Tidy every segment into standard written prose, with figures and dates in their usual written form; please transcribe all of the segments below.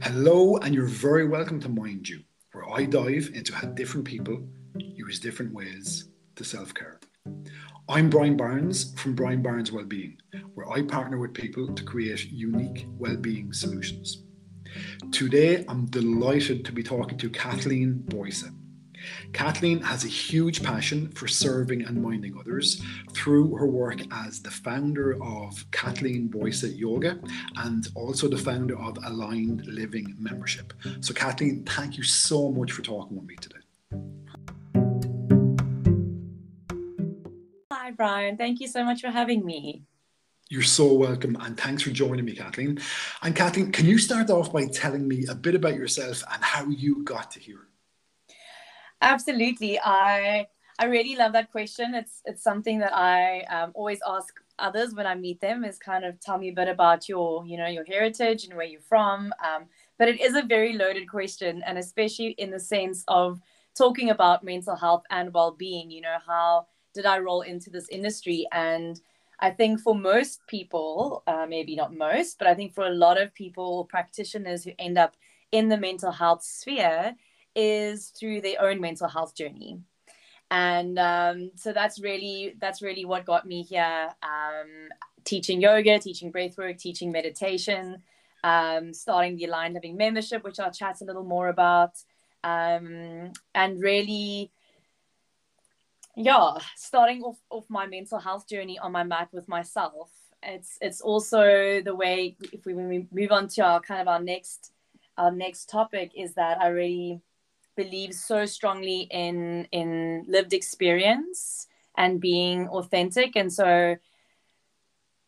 Hello, and you're very welcome to Mind You, where I dive into how different people use different ways to self-care. I'm Brian Barnes from Brian Barnes Wellbeing, where I partner with people to create unique wellbeing solutions. Today, I'm delighted to be talking to Kathleen Booyse. Kathleen has a huge passion for serving and minding others through her work as the founder of Kathleen Booyse Yoga and also the founder of Aligned Living Membership. So Kathleen, thank you so much for talking with me today. Hi, Brian. Thank you so much for having me. You're so welcome, and thanks for joining me, Kathleen. And Kathleen, can you start off by telling me a bit about yourself and how you got to here? Absolutely. I really love that question. It's something that I always ask others when I meet them, is kind of tell me a bit about your heritage and where you're from. But it is a very loaded question, and especially in the sense of talking about mental health and well-being, how did I roll into this industry? And I think for most people, maybe not most, but I think for a lot of people, practitioners who end up in the mental health sphere, is through their own mental health journey. And so that's really what got me here, teaching yoga, teaching breathwork, teaching meditation, starting the Aligned Living Membership, which I'll chat a little more about, and really, yeah, starting off my mental health journey on my mat with myself. It's also the way, when we move on to our next topic, is that I really believe so strongly in lived experience and being authentic. And so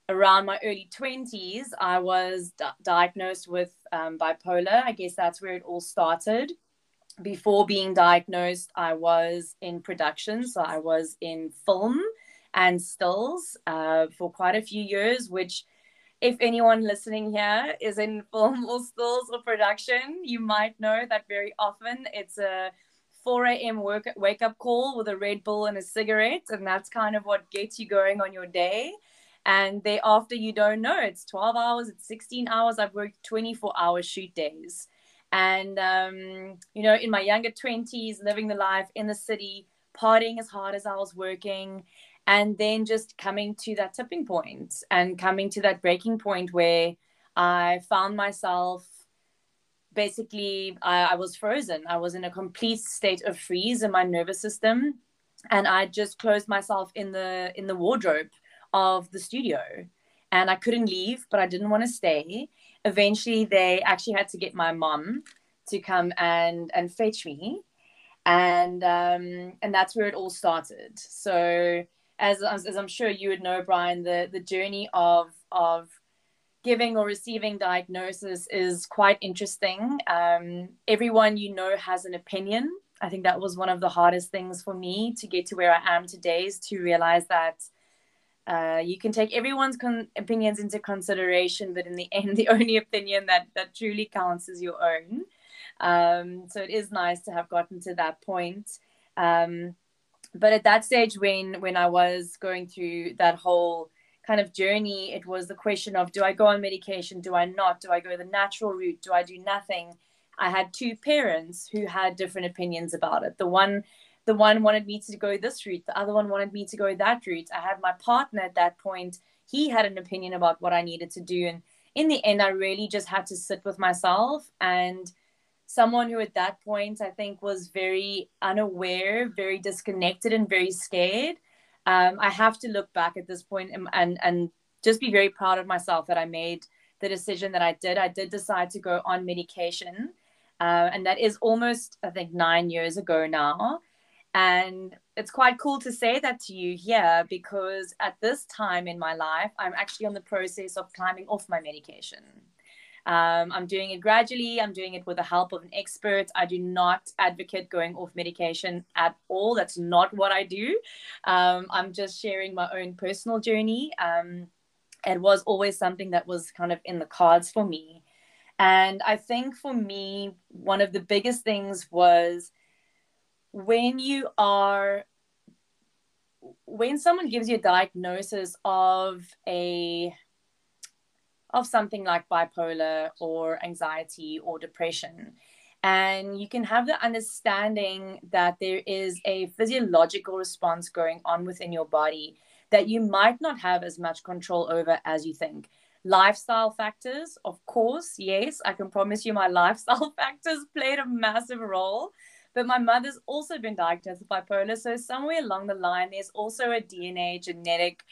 around my early 20s, I was diagnosed with bipolar. I guess that's where it all started. Before being diagnosed, I was in production. So I was in film and stills for quite a few years, which, if anyone listening here is in film or stills or production, you might know that very often it's a 4 a.m. wake-up call with a Red Bull and a cigarette, and that's kind of what gets you going on your day. And thereafter, you don't know. It's 12 hours, it's 16 hours. I've worked 24-hour shoot days. And, in my younger 20s, living the life in the city, partying as hard as I was working, and then just coming to that tipping point and coming to that breaking point where I found myself basically, I was frozen. I was in a complete state of freeze in my nervous system. And I just closed myself in the wardrobe of the studio. And I couldn't leave, but I didn't want to stay. Eventually, they actually had to get my mom to come and fetch me. And that's where it all started. So as I'm sure you would know, Brian, the journey of giving or receiving diagnosis is quite interesting. Everyone has an opinion. I think that was one of the hardest things for me to get to where I am today, is to realize that you can take everyone's opinions into consideration, but in the end, the only opinion that truly counts is your own. So it is nice to have gotten to that point. But at that stage, when I was going through that whole kind of journey, it was the question of, do I go on medication? Do I not? Do I go the natural route? Do I do nothing? I had two parents who had different opinions about it. The one wanted me to go this route. The other one wanted me to go that route. I had my partner at that point. He had an opinion about what I needed to do. And in the end, I really just had to sit with myself, and someone who at that point, I think, was very unaware, very disconnected, and very scared. I have to look back at this point and just be very proud of myself that I made the decision that I did. I did decide to go on medication. And that is almost, I think, 9 years ago now. And it's quite cool to say that to you here, because at this time in my life, I'm actually on the process of climbing off my medication. I'm doing it gradually. I'm doing it with the help of an expert. I do not advocate going off medication at all. That's not what I do. I'm just sharing my own personal journey. It was always something that was kind of in the cards for me. And I think for me, one of the biggest things was when someone gives you a diagnosis of a of something like bipolar or anxiety or depression. And you can have the understanding that there is a physiological response going on within your body that you might not have as much control over as you think. Lifestyle factors, of course, yes, I can promise you my lifestyle factors played a massive role. But my mother's also been diagnosed with bipolar. So somewhere along the line, there's also a DNA genetic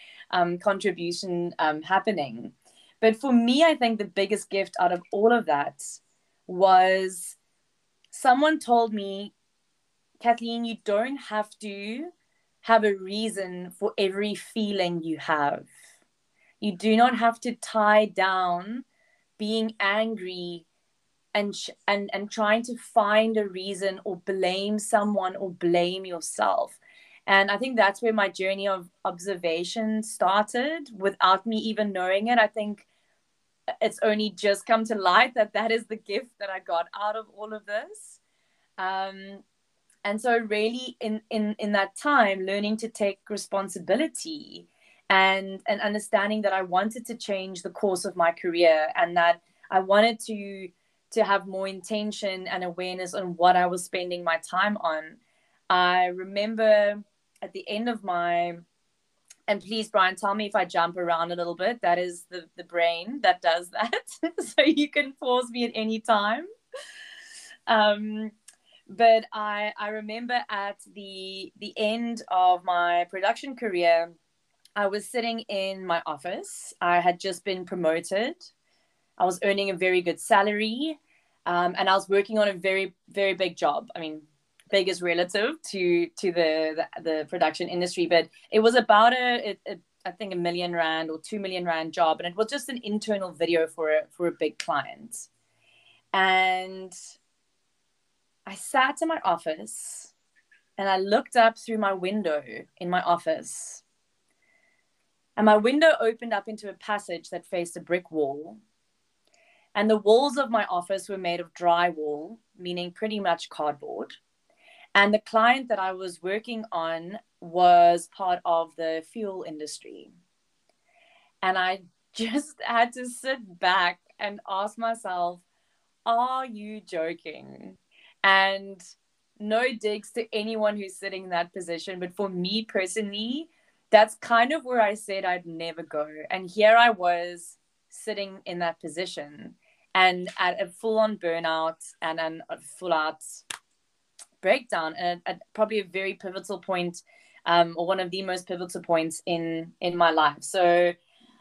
contribution happening. But for me, I think the biggest gift out of all of that was someone told me, Kathleen, you don't have to have a reason for every feeling you have. You do not have to tie down being angry and trying to find a reason or blame someone or blame yourself. And I think that's where my journey of observation started without me even knowing it. I think it's only just come to light that that is the gift that I got out of all of this. And so really in that time, learning to take responsibility and understanding that I wanted to change the course of my career and that I wanted to have more intention and awareness on what I was spending my time on. I remember at the end of my, and please, Brian, tell me if I jump around a little bit. That is the brain that does that. So you can pause me at any time. But I remember at the end of my production career, I was sitting in my office. I had just been promoted. I was earning a very good salary, and I was working on a very, very big job. I mean, big is relative to the production industry, but it was about I think R1 million or R2 million job, and it was just an internal video for a big client. And I sat in my office, and I looked up through my window in my office, and my window opened up into a passage that faced a brick wall. And the walls of my office were made of drywall, meaning pretty much cardboard. And the client that I was working on was part of the fuel industry. And I just had to sit back and ask myself, are you joking? And no digs to anyone who's sitting in that position. But for me personally, that's kind of where I said I'd never go. And here I was sitting in that position. And at a full-on burnout and a full-out breakdown, and at probably a very pivotal point, or one of the most pivotal points in my life. So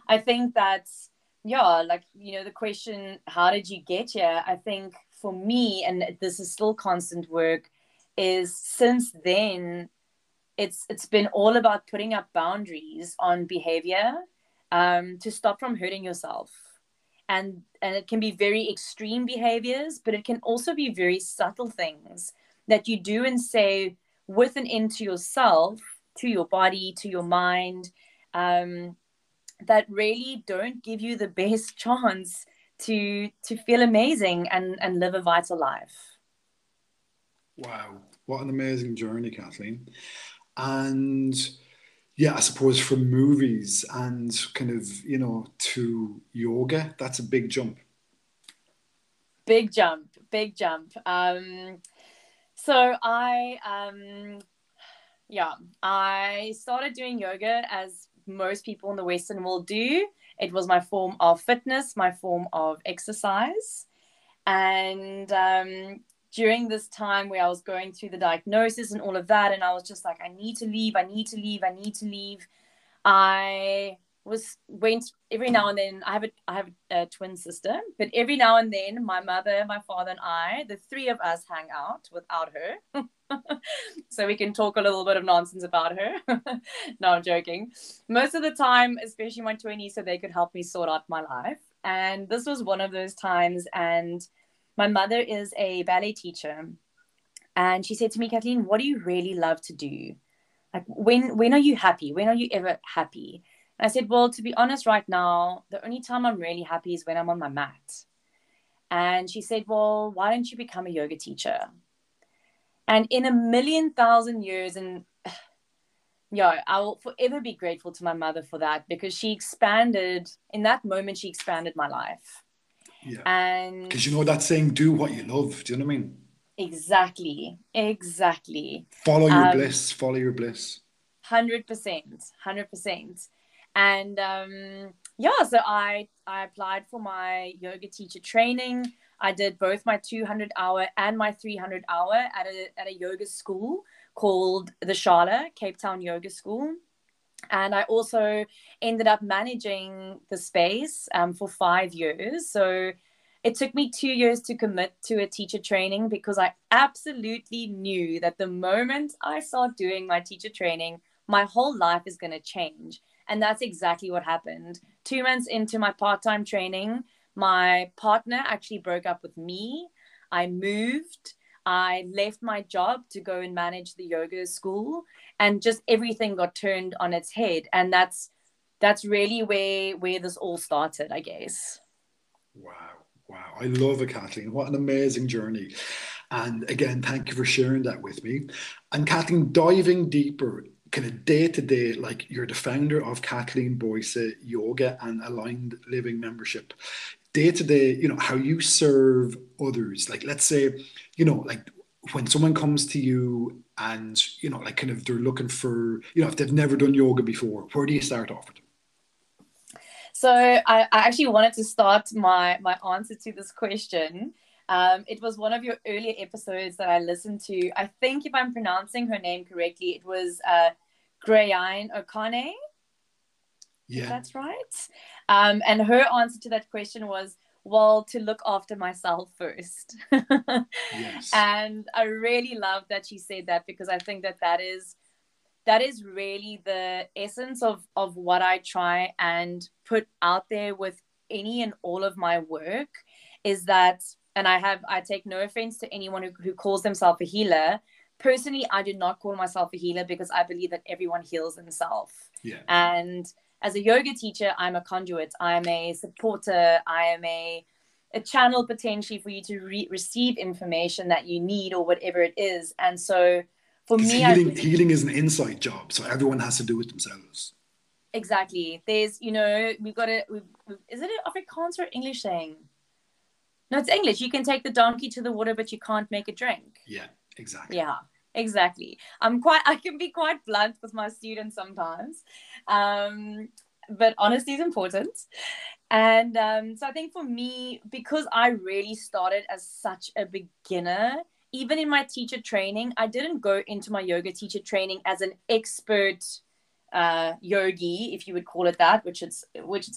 I think that's, yeah, like, you know, the question, how did you get here? I think for me, and this is still constant work, is since then, it's been all about putting up boundaries on behavior to stop from hurting yourself. And it can be very extreme behaviors, but it can also be very subtle things that you do and say with and into yourself, to your body, to your mind, that really don't give you the best chance to feel amazing and live a vital life. Wow, what an amazing journey, Kathleen. And yeah, I suppose from movies and kind of, you know, to yoga, that's a big jump. Big jump, big jump. So I started doing yoga as most people in the Western world do. It was my form of fitness, my form of exercise. And during this time where I was going through the diagnosis and all of that, and I was just like, I need to leave. I went every now and then. I have a twin sister, but every now and then my mother, my father, and I, the three of us, hang out without her, so we can talk a little bit of nonsense about her. No, I'm joking. Most of the time, especially my 20s, so they could help me sort out my life. And this was one of those times. And my mother is a ballet teacher, and she said to me, Kathleen, what do you really love to do? Like, when are you happy? When are you ever happy? I said, well, to be honest, right now, the only time I'm really happy is when I'm on my mat. And she said, well, why don't you become a yoga teacher? And in a million thousand years, and I will forever be grateful to my mother for that, because she expanded, in that moment, she expanded my life. Yeah. And because, you know, that saying, do what you love. Do you know what I mean? Exactly. Follow your bliss. 100%. And so I applied for my yoga teacher training. I did both my 200-hour and my 300-hour at a yoga school called the Shala Cape Town Yoga School. And I also ended up managing the space for 5 years. So it took me 2 years to commit to a teacher training, because I absolutely knew that the moment I start doing my teacher training, my whole life is going to change. And that's exactly what happened. 2 months into my part-time training, my partner actually broke up with me. I moved. I left my job to go and manage the yoga school, and just everything got turned on its head. And that's really where this all started, I guess. Wow. I love it, Kathleen. What an amazing journey. And again, thank you for sharing that with me. And Kathleen, diving deeper, kind of day to day, like, you're the founder of Kathleen Booyse Yoga and Aligned Living Membership. Day to day, you know, how you serve others. Like, let's say, you know, like when someone comes to you and, you know, like kind of they're looking for, you know, if they've never done yoga before, where do you start off with them? So I actually wanted to start my answer to this question. It was one of your earlier episodes that I listened to. I think if I'm pronouncing her name correctly, it was Grayine Okane. Yeah. If that's right. And her answer to that question was, well, to look after myself first. Yes. And I really love that she said that, because I think that is really the essence of what I try and put out there with any and all of my work. Is that, and I take no offense to anyone who calls themselves a healer. Personally, I do not call myself a healer, because I believe that everyone heals themselves. Yeah. And as a yoga teacher, I'm a conduit. I'm a supporter. I am a channel potentially for you to receive information that you need, or whatever it is. And so for me, healing is an inside job. So everyone has to do it themselves. Exactly. There's, you know, we've got a, is it an Afrikaans or English saying? No, it's English. You can take the donkey to the water, but you can't make it drink. Yeah, exactly. Yeah. Exactly. I can be quite blunt with my students sometimes, but honesty is important. And so I think for me, because I really started as such a beginner, even in my teacher training, I didn't go into my yoga teacher training as an expert yogi, if you would call it that, which it's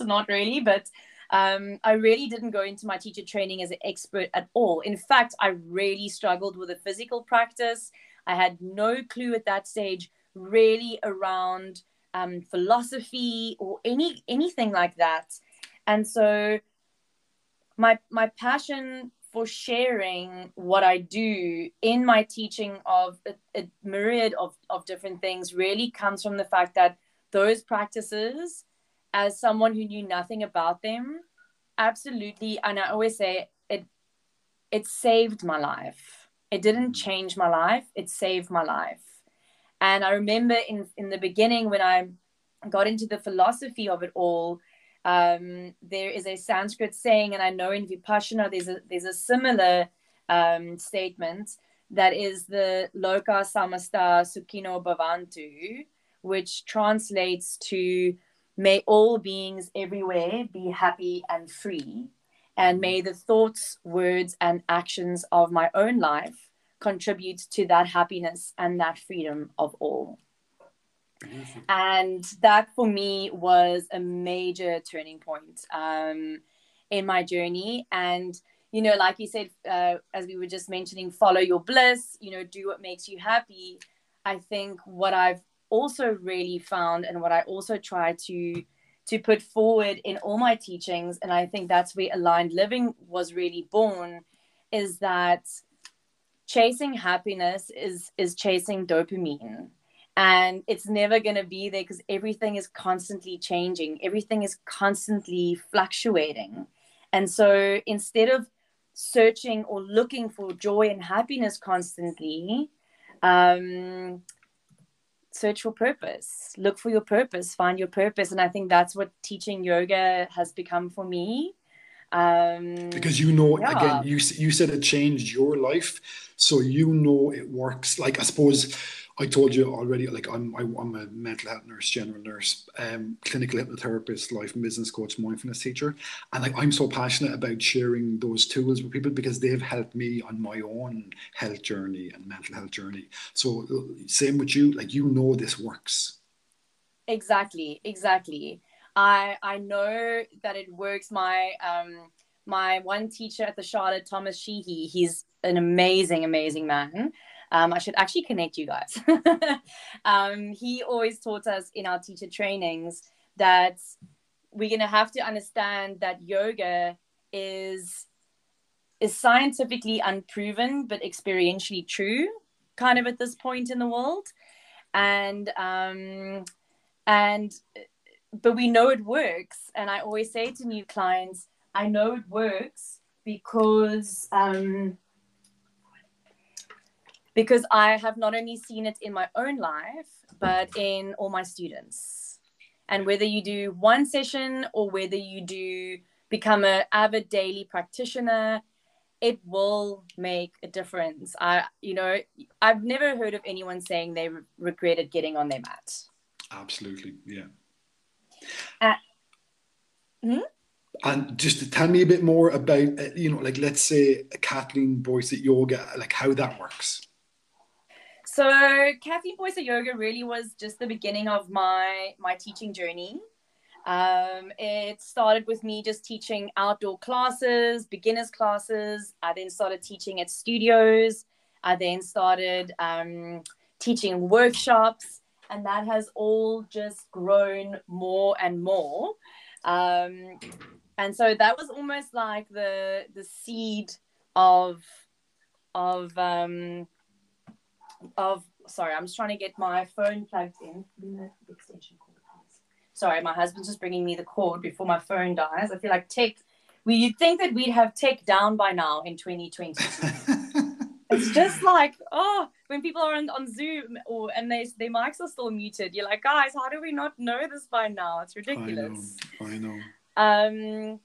not really, but I really didn't go into my teacher training as an expert at all. In fact, I really struggled with a physical practice. I had no clue at that stage really around philosophy or anything like that. And so my passion for sharing what I do in my teaching of a myriad of different things really comes from the fact that those practices, as someone who knew nothing about them, absolutely, and I always say it saved my life. It didn't change my life, it saved my life. And I remember in the beginning, when I got into the philosophy of it all, there is a Sanskrit saying, and I know in Vipassana there's a similar statement, that is the loka samasta sukhino bhavantu, which translates to, may all beings everywhere be happy and free, and may the thoughts, words, and actions of my own life contribute to that happiness and that freedom of all. Beautiful. And that for me was a major turning point in my journey. And, you know, like you said, as we were just mentioning, follow your bliss, you know, do what makes you happy. I think what I've also really found, and what I also try to put forward in all my teachings, and I think that's where Aligned Living was really born, is that chasing happiness is chasing dopamine, and it's never going to be there, because everything is constantly changing, everything is constantly fluctuating. And so instead of searching or looking for joy and happiness constantly, search for purpose, look for your purpose, find your purpose. And I think that's what teaching yoga has become for me. Because again, you said it changed your life, so it works. Like, I suppose I told you already, like I'm a mental health nurse, general nurse, clinical hypnotherapist, life and business coach, mindfulness teacher. And like, I'm so passionate about sharing those tools with people because they've helped me on my own health journey and mental health journey. So same with you, like, this works. Exactly. I know that it works. My one teacher at the Shala, Thomas Sheehy, he's an amazing man. I should actually connect you guys. He always taught us in our teacher trainings that we're going to have to understand that yoga is scientifically unproven, but experientially true, kind of at this point in the world. But we know it works. And I always say to new clients, I know it works because I have not only seen it in my own life, but in all my students. And whether you do one session or whether you do become an avid daily practitioner, it will make a difference. I've never heard of anyone saying they regretted getting on their mat. Absolutely, yeah. And just to tell me a bit more about, like, let's say Kathleen Booyse Yoga, like how that works. So Kathleen Booyse Yoga really was just the beginning of my teaching journey. It started with me just teaching outdoor classes, beginners classes. I then started teaching at studios. I then started teaching workshops. And that has all just grown more and more. And so that was almost like the seed of sorry, I'm just trying to get my phone plugged in. Sorry, my husband's just bringing me the cord before my phone dies. I feel like tech. You'd think that we'd have tech down by now in 2020. It's just like, when people are on Zoom and their mics are still muted, you're like, guys, how do we not know this by now? It's ridiculous. I know.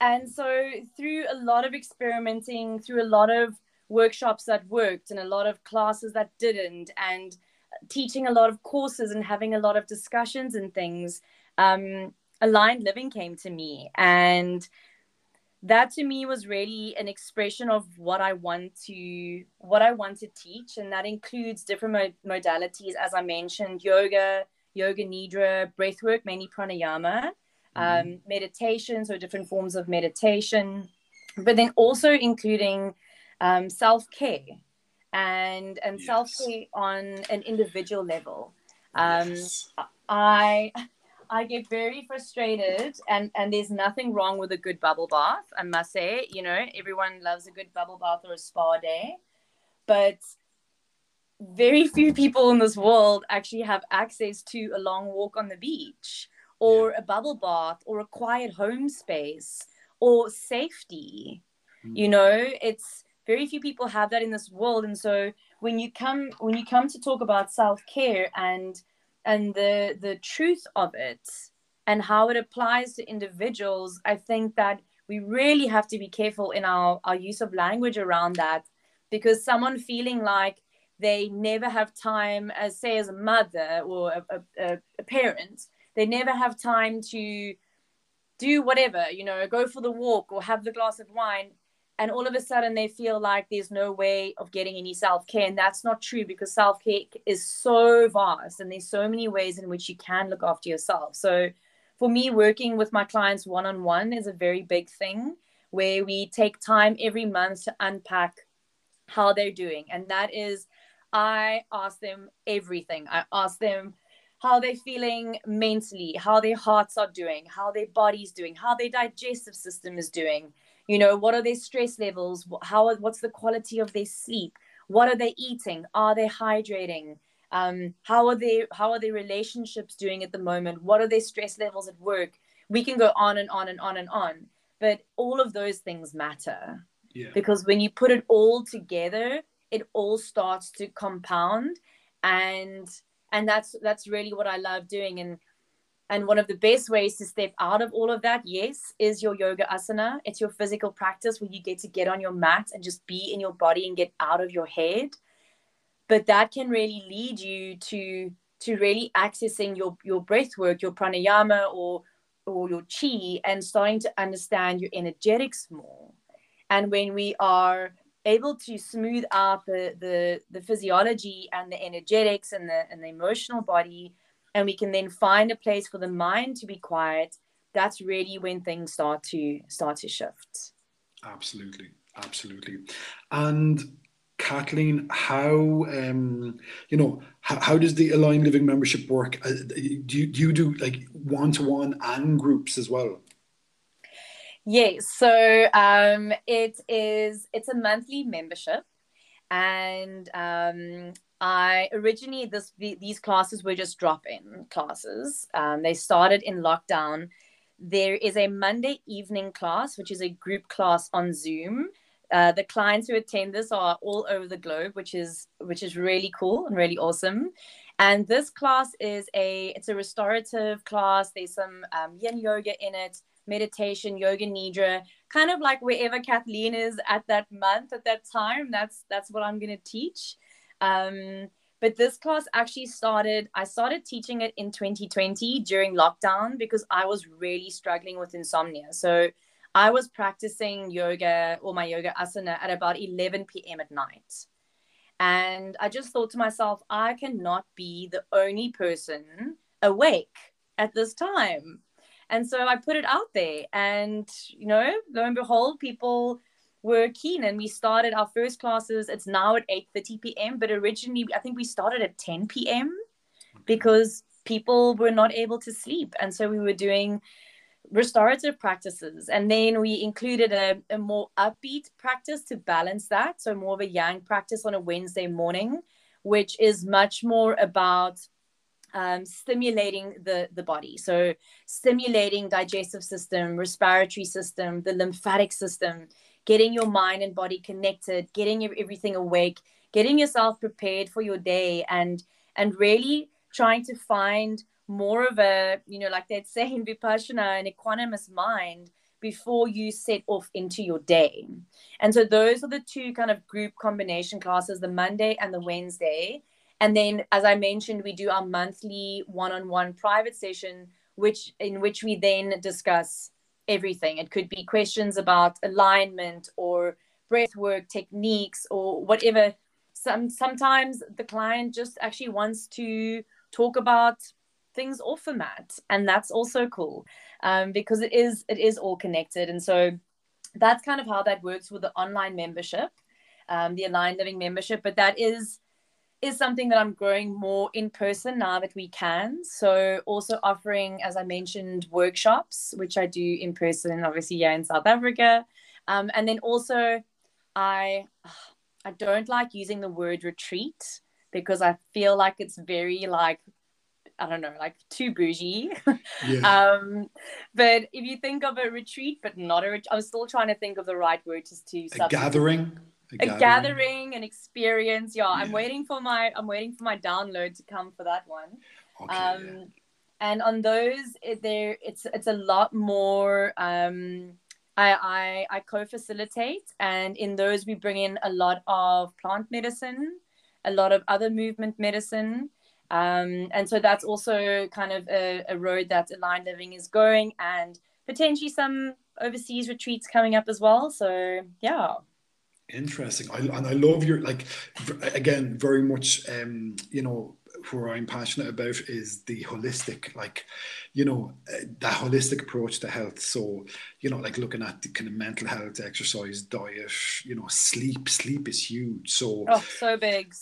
And so through a lot of experimenting, through a lot of workshops that worked and a lot of classes that didn't, and teaching a lot of courses and having a lot of discussions and things, Aligned Living came to me. And that to me was really an expression of what I want to teach. And that includes different modalities, as I mentioned, yoga nidra, breathwork, mainly pranayama, meditations or different forms of meditation, but then also including self-care and yes. Self-care on an individual level. Yes. I get very frustrated, and there's nothing wrong with a good bubble bath. I must say, everyone loves a good bubble bath or a spa day, but very few people in this world actually have access to a long walk on the beach or a bubble bath or a quiet home space or safety. Mm. It's very few people have that in this world. And so when you come to talk about self-care and the truth of it and how it applies to individuals, I think that we really have to be careful in our use of language around that, because someone feeling like they never have time, as a mother or a parent, they never have time to do whatever, go for the walk or have the glass of wine. And all of a sudden they feel like there's no way of getting any self-care. And that's not true, because self-care is so vast and there's so many ways in which you can look after yourself. So for me, working with my clients one-on-one is a very big thing, where we take time every month to unpack how they're doing. And that is, I ask them everything. I ask them how they're feeling mentally, how their hearts are doing, how their body's doing, how their digestive system is doing. What are their stress levels? What's the quality of their sleep? What are they eating? Are they hydrating? How are their relationships doing at the moment? What are their stress levels at work? We can go on and on and on and on. But all of those things matter. Yeah. Because when you put it all together, it all starts to compound. And And that's really what I love doing. And one of the best ways to step out of all of that, yes, is your yoga asana. It's your physical practice where you get to get on your mat and just be in your body and get out of your head. But that can really lead you to really accessing your breath work, your pranayama or your chi, and starting to understand your energetics more. And when we are able to smooth out the physiology and the energetics and the emotional body, and we can then find a place for the mind to be quiet, that's really when things start to shift. Absolutely, absolutely. And Kathleen, how does the Aligned Living membership work? Do you do like one-to-one and groups as well? Yes, so it's a monthly membership, and I originally these classes were just drop-in classes. They started in lockdown. There is a Monday evening class, which is a group class on Zoom. The clients who attend this are all over the globe, which is really cool and really awesome. And this class is a restorative class. There's some yin yoga in it, meditation, yoga nidra, kind of like wherever Kathleen is at that month, at that time. That's what I'm going to teach. But this class actually I started teaching it in 2020 during lockdown because I was really struggling with insomnia. So I was practicing yoga or my yoga asana at about 11 p.m. at night. And I just thought to myself, I cannot be the only person awake at this time. And so I put it out there, and, lo and behold, people were keen, and we started our first classes. It's now at 8:30 p.m., but originally I think we started at 10 p.m. because people were not able to sleep. And so we were doing restorative practices, and then we included a more upbeat practice to balance that, so more of a yang practice on a Wednesday morning, which is much more about stimulating the body, so stimulating digestive system, respiratory system, the lymphatic system, getting your mind and body connected, getting everything awake, getting yourself prepared for your day, and really trying to find more of a, like they'd say in Vipassana, an equanimous mind before you set off into your day. And so those are the two kind of group combination classes, the Monday and the Wednesday. And then, as I mentioned, we do our monthly one-on-one private session, in which we then discuss everything. It could be questions about alignment or breathwork techniques or whatever. Sometimes the client just actually wants to talk about things off the mat, and that's also cool, because it is all connected. And so that's kind of how that works with the online membership, the Aligned Living membership. But that is something that I'm growing more in person now that we can. So also offering, as I mentioned, workshops, which I do in person, obviously here in South Africa. And then also I don't like using the word retreat because I feel like it's very too bougie. Yeah. But if you think of a retreat, but not a retreat, I'm still trying to think of the right word just to a gathering. A gathering, an experience. Yeah, yeah. I'm waiting for my download to come for that one. Okay, yeah. And on those, it's a lot more. I co-facilitate, and in those we bring in a lot of plant medicine, a lot of other movement medicine, and so that's also kind of a road that Aligned Living is going, and potentially some overseas retreats coming up as well. So yeah. Interesting. I love your, again, very much, where I'm passionate about is the holistic, that holistic approach to health. So, looking at the kind of mental health, exercise, diet, sleep. Sleep is huge. So, so big.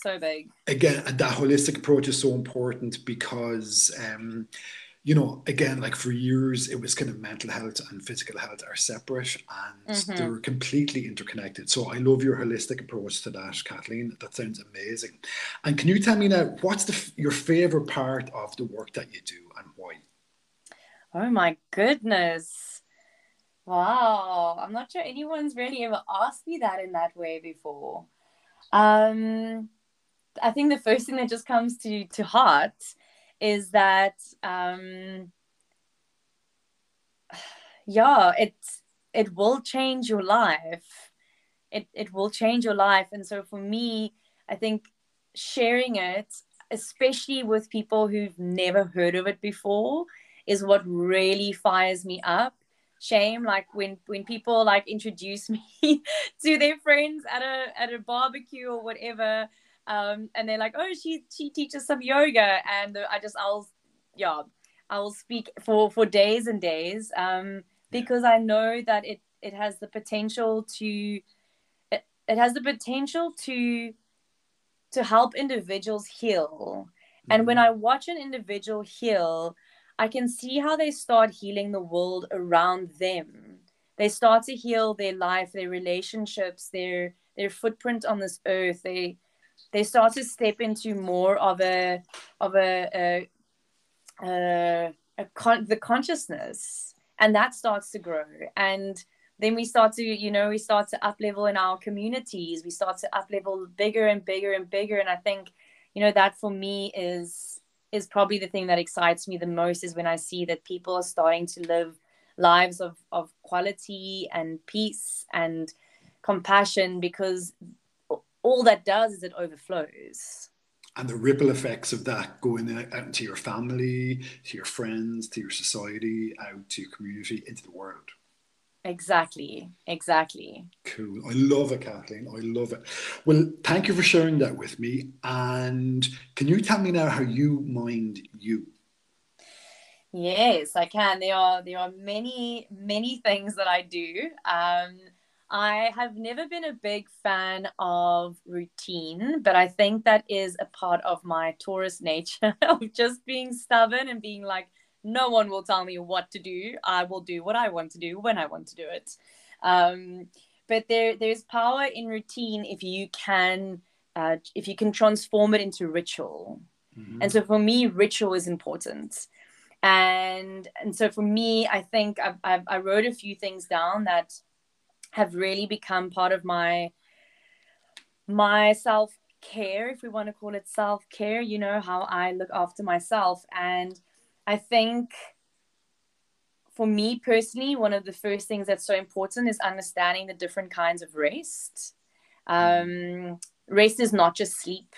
Again, that holistic approach is so important because, for years, it was kind of mental health and physical health are separate, and mm-hmm. they're completely interconnected. So I love your holistic approach to that, Kathleen. That sounds amazing. And can you tell me now, what's your favorite part of the work that you do and why? Oh, my goodness. Wow. I'm not sure anyone's really ever asked me that in that way before. I think the first thing that just comes to heart is that, yeah, it will change your life. It will change your life. And so for me, I think sharing it, especially with people who've never heard of it before, is what really fires me up. Shame, like when people like introduce me to their friends at a barbecue or whatever, and they're like, oh, she teaches some yoga, and I'll speak for days and days, because I know that it has the potential to help individuals heal. Mm-hmm. And when I watch an individual heal, I can see how they start healing the world around them. They start to heal their life, their relationships, their footprint on this earth. They start to step into more of the consciousness, and that starts to grow. And then we start to up-level in our communities. We start to up-level bigger and bigger and bigger. And I think, that for me is probably the thing that excites me the most, is when I see that people are starting to live lives of quality and peace and compassion, because all that does is it overflows. And the ripple effects of that going out into your family, to your friends, to your society, out to your community, into the world. Exactly. Cool. I love it, Kathleen. I love it. Well, thank you for sharing that with me. And can you tell me now how you mind you? Yes, I can. There are many, many things that I do. I have never been a big fan of routine, but I think that is a part of my Taurus nature of just being stubborn and being like, no one will tell me what to do. I will do what I want to do when I want to do it. But there's power in routine if you can transform it into ritual. Mm-hmm. And so for me, ritual is important. And so for me, I think I wrote a few things down that have really become part of my self-care, if we want to call it self-care, how I look after myself. And I think for me personally, one of the first things that's so important is understanding the different kinds of rest. Rest is not just sleep.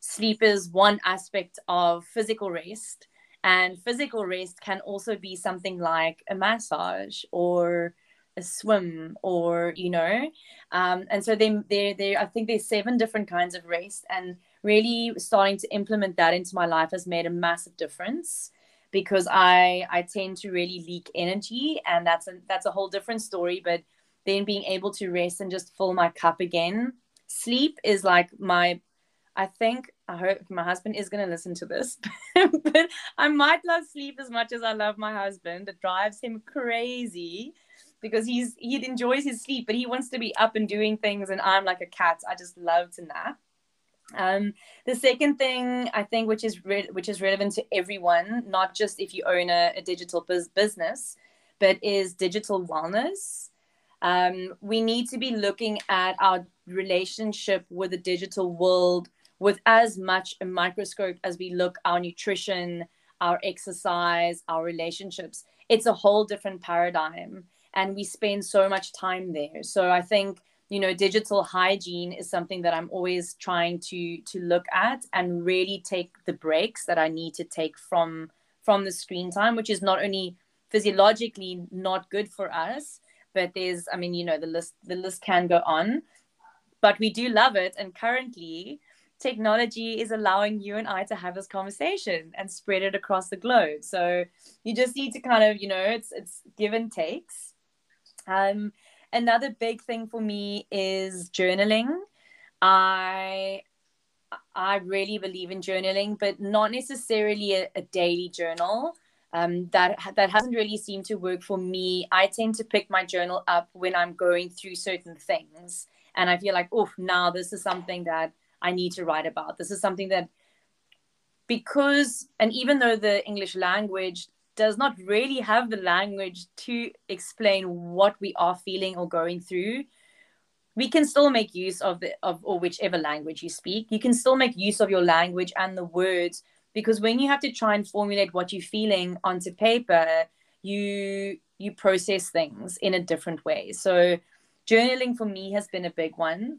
Sleep is one aspect of physical rest, and physical rest can also be something like a massage or a swim or, and so I think there's 7 different kinds of rest, and really starting to implement that into my life has made a massive difference. Because I tend to really leak energy, and that's a whole different story. But then being able to rest and just fill my cup again. Sleep is like I hope my husband is going to listen to this, but I might love sleep as much as I love my husband. It drives him crazy because he enjoys his sleep, but he wants to be up and doing things, and I'm like a cat. I just love to nap. The second thing I think, which is relevant to everyone, not just if you own a digital business, but is digital wellness. We need to be looking at our relationship with the digital world with as much a microscope as we look our nutrition, our exercise, our relationships. It's a whole different paradigm, and we spend so much time there. So I think, digital hygiene is something that I'm always trying to look at, and really take the breaks that I need to take from the screen time, which is not only physiologically not good for us, but the list can go on, but we do love it. And currently technology is allowing you and I to have this conversation and spread it across the globe. So you just need to kind of, it's give and takes. Another big thing for me is journaling. I really believe in journaling, but not necessarily a daily journal. That hasn't really seemed to work for me. I tend to pick my journal up when I'm going through certain things, and I feel like, oh, now this is something that I need to write about. This is something that, and even though the English language does not really have the language to explain what we are feeling or going through, we can still make use of whichever language you speak. You can still make use of your language and the words, because when you have to try and formulate what you're feeling onto paper, you process things in a different way. So journaling for me has been a big one.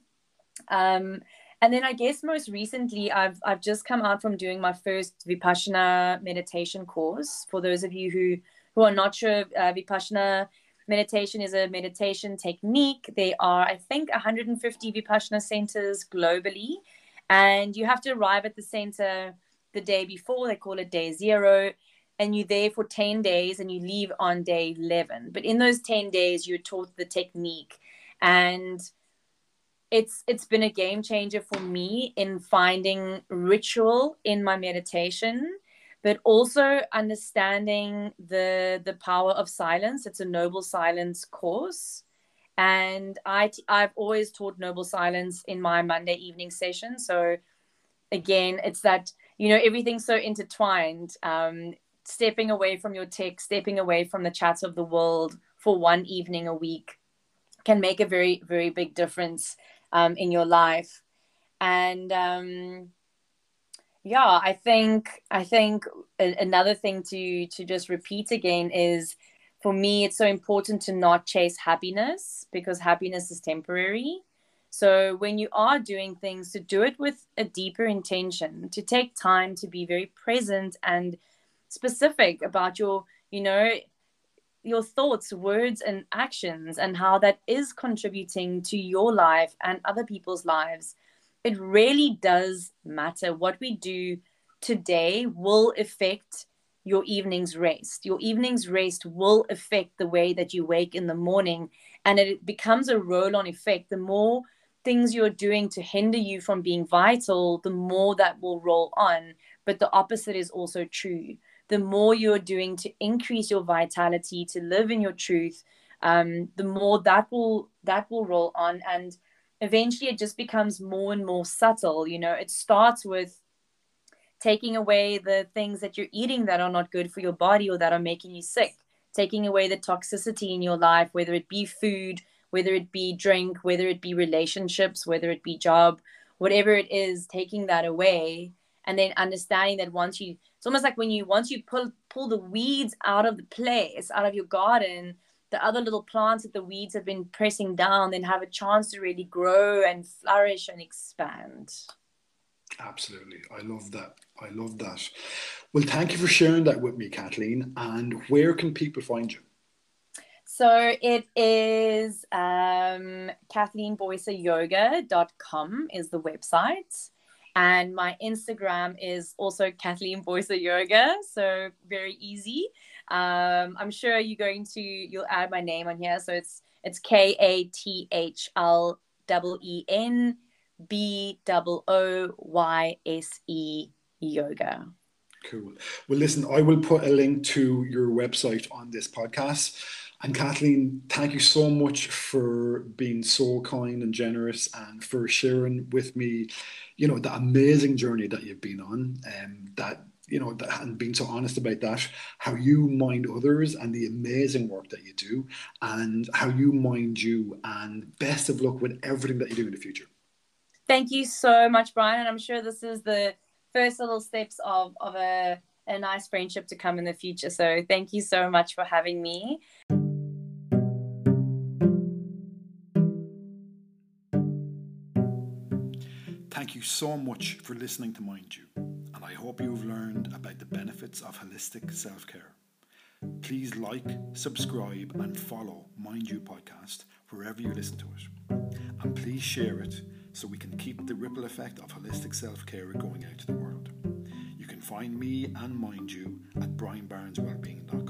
And then I guess most recently, I've just come out from doing my first Vipassana meditation course. For those of you who are not sure, Vipassana meditation is a meditation technique. There are, I think, 150 Vipassana centers globally. And you have to arrive at the center the day before. They call it day 0. And you're there for 10 days and you leave on day 11. But in those 10 days, you're taught the technique. And it's been a game changer for me in finding ritual in my meditation, but also understanding the power of silence. It's a noble silence course. And I've always taught noble silence in my Monday evening session. So again, it's that, you know, everything's so intertwined. Stepping away from your tech, stepping away from the chats of the world for one evening a week can make a very, very big difference in your life. And yeah, I think another thing to just repeat again is, for me, it's so important to not chase happiness, because happiness is temporary. So when you are doing things, to do it with a deeper intention, to take time to be very present and specific about your thoughts, words, and actions, and how that is contributing to your life and other people's lives. It really does matter. What we do today will affect your evening's rest. Your evening's rest will affect the way that you wake in the morning, and it becomes a roll-on effect. The more things you're doing to hinder you from being vital, the more that will roll on. But the opposite is also true. The more you're doing to increase your vitality, to live in your truth, the more that will roll on. And eventually it just becomes more and more subtle. You know, it starts with taking away the things that you're eating that are not good for your body or that are making you sick, taking away the toxicity in your life, whether it be food, whether it be drink, whether it be relationships, whether it be job, whatever it is, taking that away. And then understanding that it's almost like once you pull the weeds out of the place, out of your garden, the other little plants that the weeds have been pressing down then have a chance to really grow and flourish and expand. Absolutely. I love that. Well, thank you for sharing that with me, Kathleen. And where can people find you? So it is kathleenbooyseyoga.com is the website. And my Instagram is also Kathleen Booyse Yoga, so very easy. I'm sure you'll add my name on here, so it's KATHLEENBOOYSE Yoga. Cool. Well, listen, I will put a link to your website on this podcast. And Kathleen, thank you so much for being so kind and generous and for sharing with me, you know, the amazing journey that you've been on, and and being so honest about that, how you mind others and the amazing work that you do and how you mind you, and best of luck with everything that you do in the future. Thank you so much, Brian. And I'm sure this is the first little steps of a nice friendship to come in the future. So thank you so much for having me. Thank you so much for listening to Mind You, and I hope you've learned about the benefits of holistic self-care. Please like, subscribe, and follow Mind You podcast wherever you listen to it. And please share it so we can keep the ripple effect of holistic self-care going out to the world. You can find me and Mind You at brianbarneswellbeing.com.